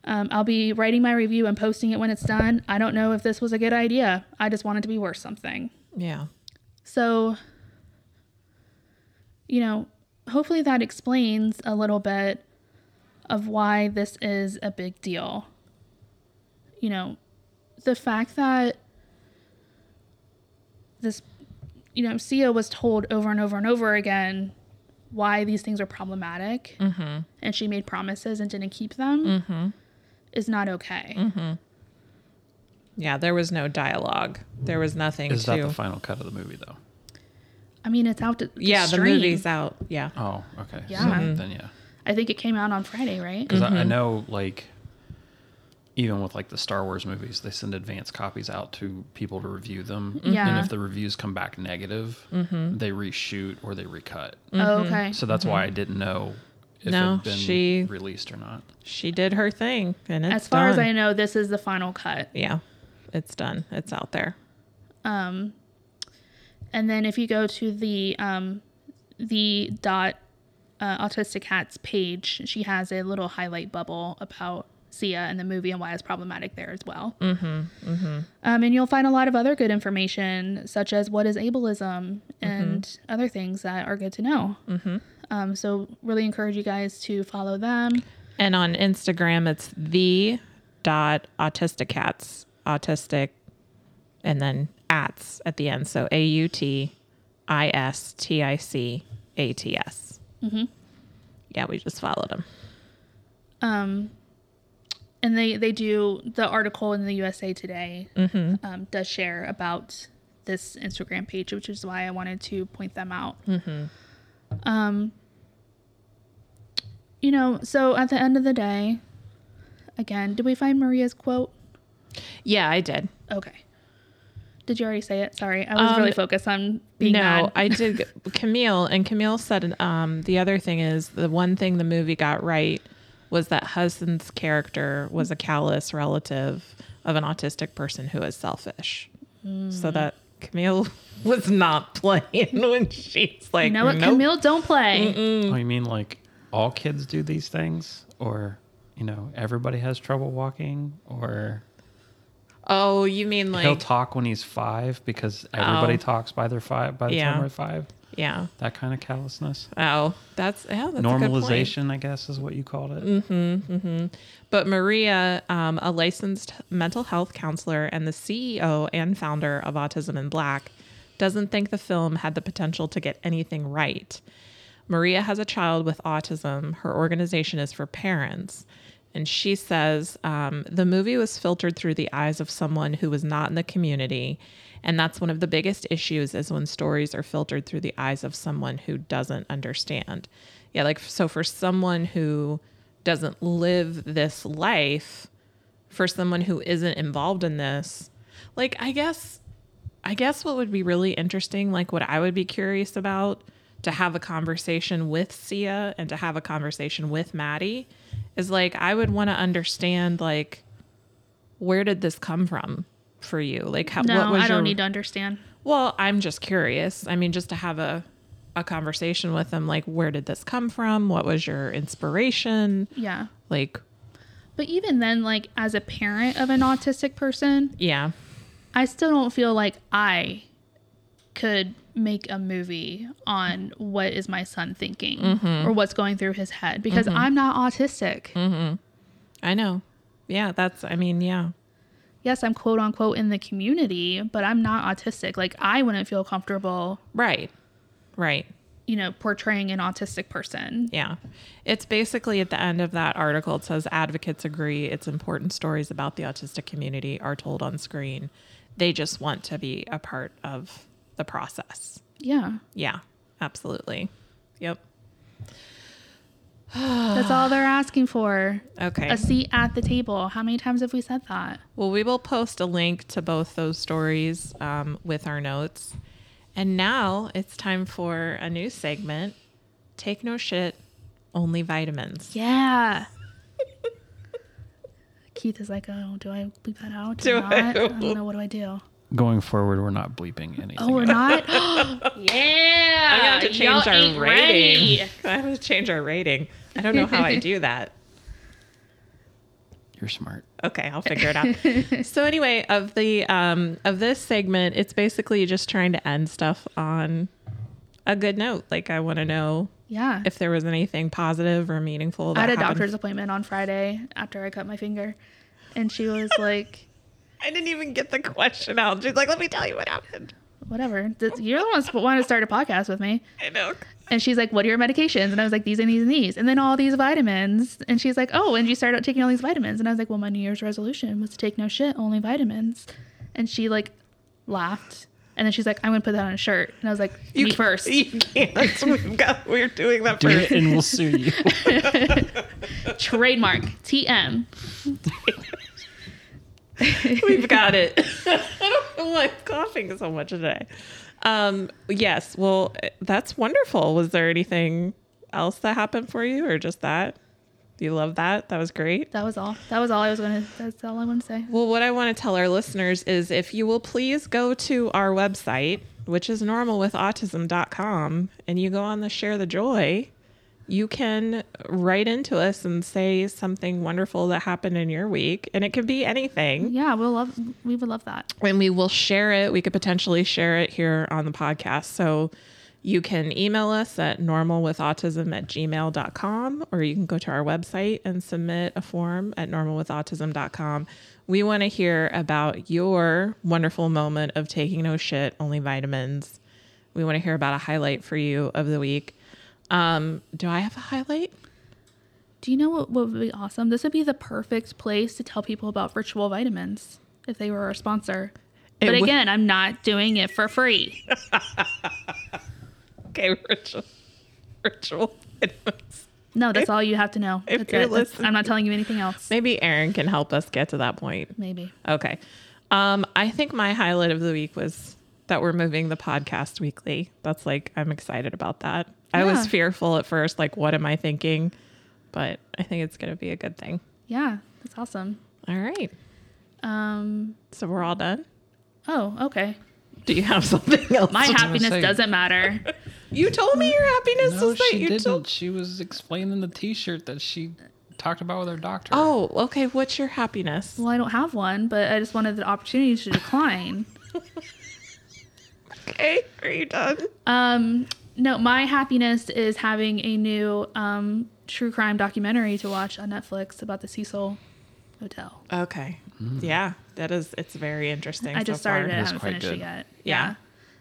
Um, I'll be writing my review and posting it when it's done. I don't know if this was a good idea. I just wanted to be worth something. Yeah. So, you know, hopefully that explains a little bit of why this is a big deal. You know, the fact that this, you know, Sia was told over and over and over again why these things are problematic, mm-hmm. and she made promises and didn't keep them, mm-hmm. is not okay. Mm-hmm. Yeah, there was no dialogue. There was nothing. Is to... that the final cut of the movie, though? I mean, it's out to, to yeah, stream. The movie's out. Yeah. Oh, okay. Yeah. So then, yeah. I think it came out on Friday, right? Because mm-hmm. I, I know, like, even with, like, the Star Wars movies, they send advance copies out to people to review them. Yeah. And if the reviews come back negative, mm-hmm. they reshoot or they recut. Mm-hmm. Oh, okay. So that's mm-hmm. why I didn't know if no, it had been she, released or not. She did her thing, and it's As far done. As I know, this is the final cut. Yeah. It's done. It's out there. Um... And then if you go to the um, the dot uh, Autistic Cats page, she has a little highlight bubble about Sia and the movie and why it's problematic there as well. Mm-hmm, mm-hmm. Um, and you'll find a lot of other good information, such as what is ableism and mm-hmm. other things that are good to know. Mm-hmm. Um, so really encourage you guys to follow them. And on Instagram, it's the dot Autistic Cats, autistic, and then ats at the end, so A U T I S T I C A T S. Mm-hmm. Yeah, we just followed them. Um, and they they do the article in the U S A Today mm-hmm. um, does share about this Instagram page, which is why I wanted to point them out. Mm-hmm. Um, you know, so at the end of the day, again, did we find Maria's quote? Yeah, I did. Okay. Did you already say it? Sorry. I was um, really focused on being No, mad. I did. Camille, and Camille said, um, the other thing is the one thing the movie got right was that Hudson's character was a callous relative of an autistic person who is selfish. Mm. So that Camille was not playing when she's like, you know what? Nope. Camille, don't play. Mm-mm. Oh, you mean like all kids do these things? Or, you know, everybody has trouble walking? Or... Oh, you mean like... He'll talk when he's five because everybody oh. talks by their five by the yeah. time they're five. Yeah. That kind of callousness. Oh, that's, yeah, that's normalization, a good point. I guess, is what you called it. Mm-hmm, mm-hmm. But Maria, um, a licensed mental health counselor and the C E O and founder of Autism in Black, doesn't think the film had the potential to get anything right. Maria has a child with autism. Her organization is for parents. And she says, um, the movie was filtered through the eyes of someone who was not in the community. And that's one of the biggest issues, is when stories are filtered through the eyes of someone who doesn't understand. Yeah, like, so for someone who doesn't live this life, for someone who isn't involved in this, like, I guess, I guess what would be really interesting, like what I would be curious about, to have a conversation with Sia and to have a conversation with Maddie, is like, I would want to understand, like, where did this come from for you? Like, how, no, what was I don't your... need to understand. Well, I'm just curious. I mean, just to have a, a conversation with them, like, where did this come from? What was your inspiration? Yeah. Like, but even then, like, as a parent of an autistic person, yeah, I still don't feel like I could make a movie on what is my son thinking mm-hmm. or what's going through his head, because mm-hmm. I'm not autistic. Mm-hmm. I know. Yeah, that's, I mean, yeah. Yes, I'm quote unquote in the community, but I'm not autistic. Like, I wouldn't feel comfortable. Right. Right. You know, portraying an autistic person. Yeah. It's basically at the end of that article, it says advocates agree it's important stories about the autistic community are told on screen. They just want to be a part of the process. Yeah. Yeah, absolutely. Yep. That's all they're asking for. Okay. A seat at the table. How many times have we said that? Well, we will post a link to both those stories um, with our notes. And now it's time for a new segment. Take no shit, only vitamins. Yeah. Keith is like, oh, do I bleep that out? Do or not? I, I don't know. What do I do? Going forward, we're not bleeping anything. Oh, we're out. Not? Yeah. I'm going to have to change Y'all our rating. I have to change our rating. I don't know how I do that. You're smart. Okay, I'll figure it out. So anyway, of the um, of this segment, it's basically just trying to end stuff on a good note. Like, I want to know yeah. if there was anything positive or meaningful that I had a happened. Doctor's appointment on Friday after I cut my finger. And she was like... I didn't even get the question out. She's like, let me tell you what happened. Whatever. You're the one who wanted to start a podcast with me. I know. And she's like, what are your medications? And I was like, these and these and these. And then all these vitamins. And she's like, oh, and you started out taking all these vitamins. And I was like, well, my New Year's resolution was to take no shit, only vitamins. And she like laughed. And then she's like, I'm going to put that on a shirt. And I was like, you me first. You can't. We've got, we're doing that Do first. It and we'll sue you. Trademark. T M. We've got it. I don't know why I'm coughing so much today. Um, yes. Well, that's wonderful. Was there anything else that happened for you, or just that? You love that? That was great. That was all. That was all I was going to, that's all I want to say. Well, what I want to tell our listeners is, if you will please go to our website, which is normal with autism dot com, and you go on the Share the Joy, you can write into us and say something wonderful that happened in your week. And it could be anything. Yeah, we'll love, we would love that. And we will share it. We could potentially share it here on the podcast. So you can email us at normal with autism at gmail dot com, or you can go to our website and submit a form at normal with autism dot com. We want to hear about your wonderful moment of taking no shit, only vitamins. We want to hear about a highlight for you of the week. Um, do I have a highlight? Do you know what, what would be awesome? This would be the perfect place to tell people about Virtual Vitamins if they were our sponsor. It but would- again, I'm not doing it for free. Okay, Virtual Virtual Vitamins. No, that's if, all you have to know. If that's you're it. Listening, that's, I'm not telling you anything else. Maybe Aaron can help us get to that point. Maybe. Okay. Um, I think my highlight of the week was that we're moving the podcast weekly. That's like, I'm excited about that. Yeah. I was fearful at first, like, what am I thinking? But I think it's going to be a good thing. Yeah, that's awesome. All right. Um, so we're all done? Oh, okay. Do you have something else? My happiness doesn't matter. You told me your happiness no, was that you didn't. Told... She was explaining the t-shirt that she talked about with her doctor. Oh, okay. What's your happiness? Well, I don't have one, but I just wanted the opportunity to decline. Okay. Are you done? Um, no, my happiness is having a new um, true crime documentary to watch on Netflix about the Cecil Hotel. Okay. Mm. Yeah. That is, it's very interesting. I just so started far. It. I haven't finished good. It yet. Yeah.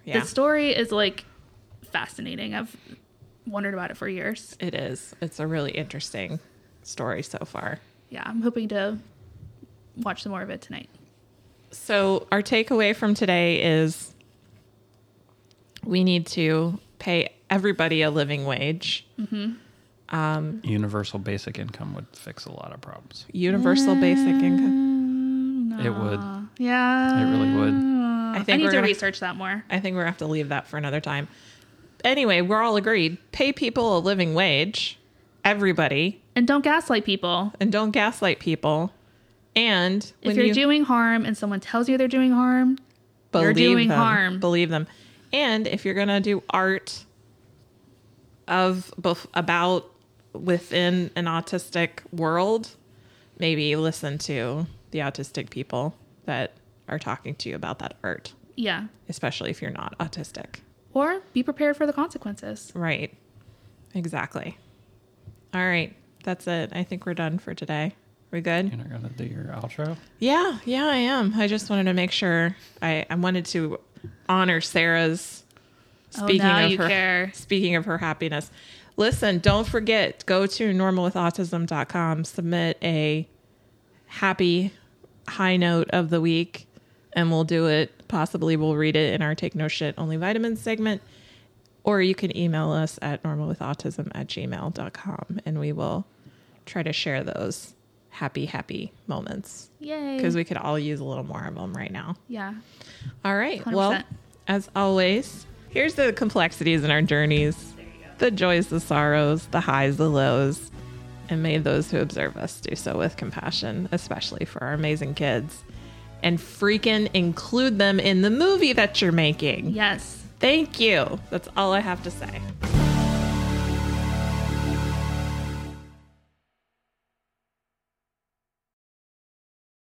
Yeah. yeah. The story is like fascinating. I've wondered about it for years. It is. It's a really interesting story so far. Yeah. I'm hoping to watch some more of it tonight. So our takeaway from today is we need to pay everybody a living wage. Mm-hmm. Um, universal basic income would fix a lot of problems. Universal uh, basic income? No. It would. Yeah. It really would. I, think I need we're to gonna, research that more. I think we're going to have to leave that for another time. Anyway, we're all agreed. Pay people a living wage. Everybody. And don't gaslight people. And don't gaslight people. And when if you're you, doing harm and someone tells you they're doing harm, you're doing them. harm. Believe them. And if you're going to do art of about within an autistic world, maybe listen to the autistic people that are talking to you about that art. Yeah. Especially if you're not autistic. Or be prepared for the consequences. Right. Exactly. All right. That's it. I think we're done for today. We good? You're not going to do your outro? Yeah. Yeah, I am. I just wanted to make sure. I, I wanted to honor Sarah's speaking oh, now of you her care. Speaking of her happiness. Listen, don't forget, go to normal with autism dot com, submit a happy high note of the week, and we'll do it. Possibly we'll read it in our Take No Shit Only Vitamins segment. Or you can email us at normal with autism at gmail dot com, and we will try to share those happy, happy moments. Yay. Because we could all use a little more of them right now. Yeah. All right. one hundred percent. Well, as always, here's the complexities in our journeys, the joys, the sorrows, the highs, the lows, and may those who observe us do so with compassion, especially for our amazing kids, and freaking include them in the movie that you're making. Yes. Thank you. That's all I have to say.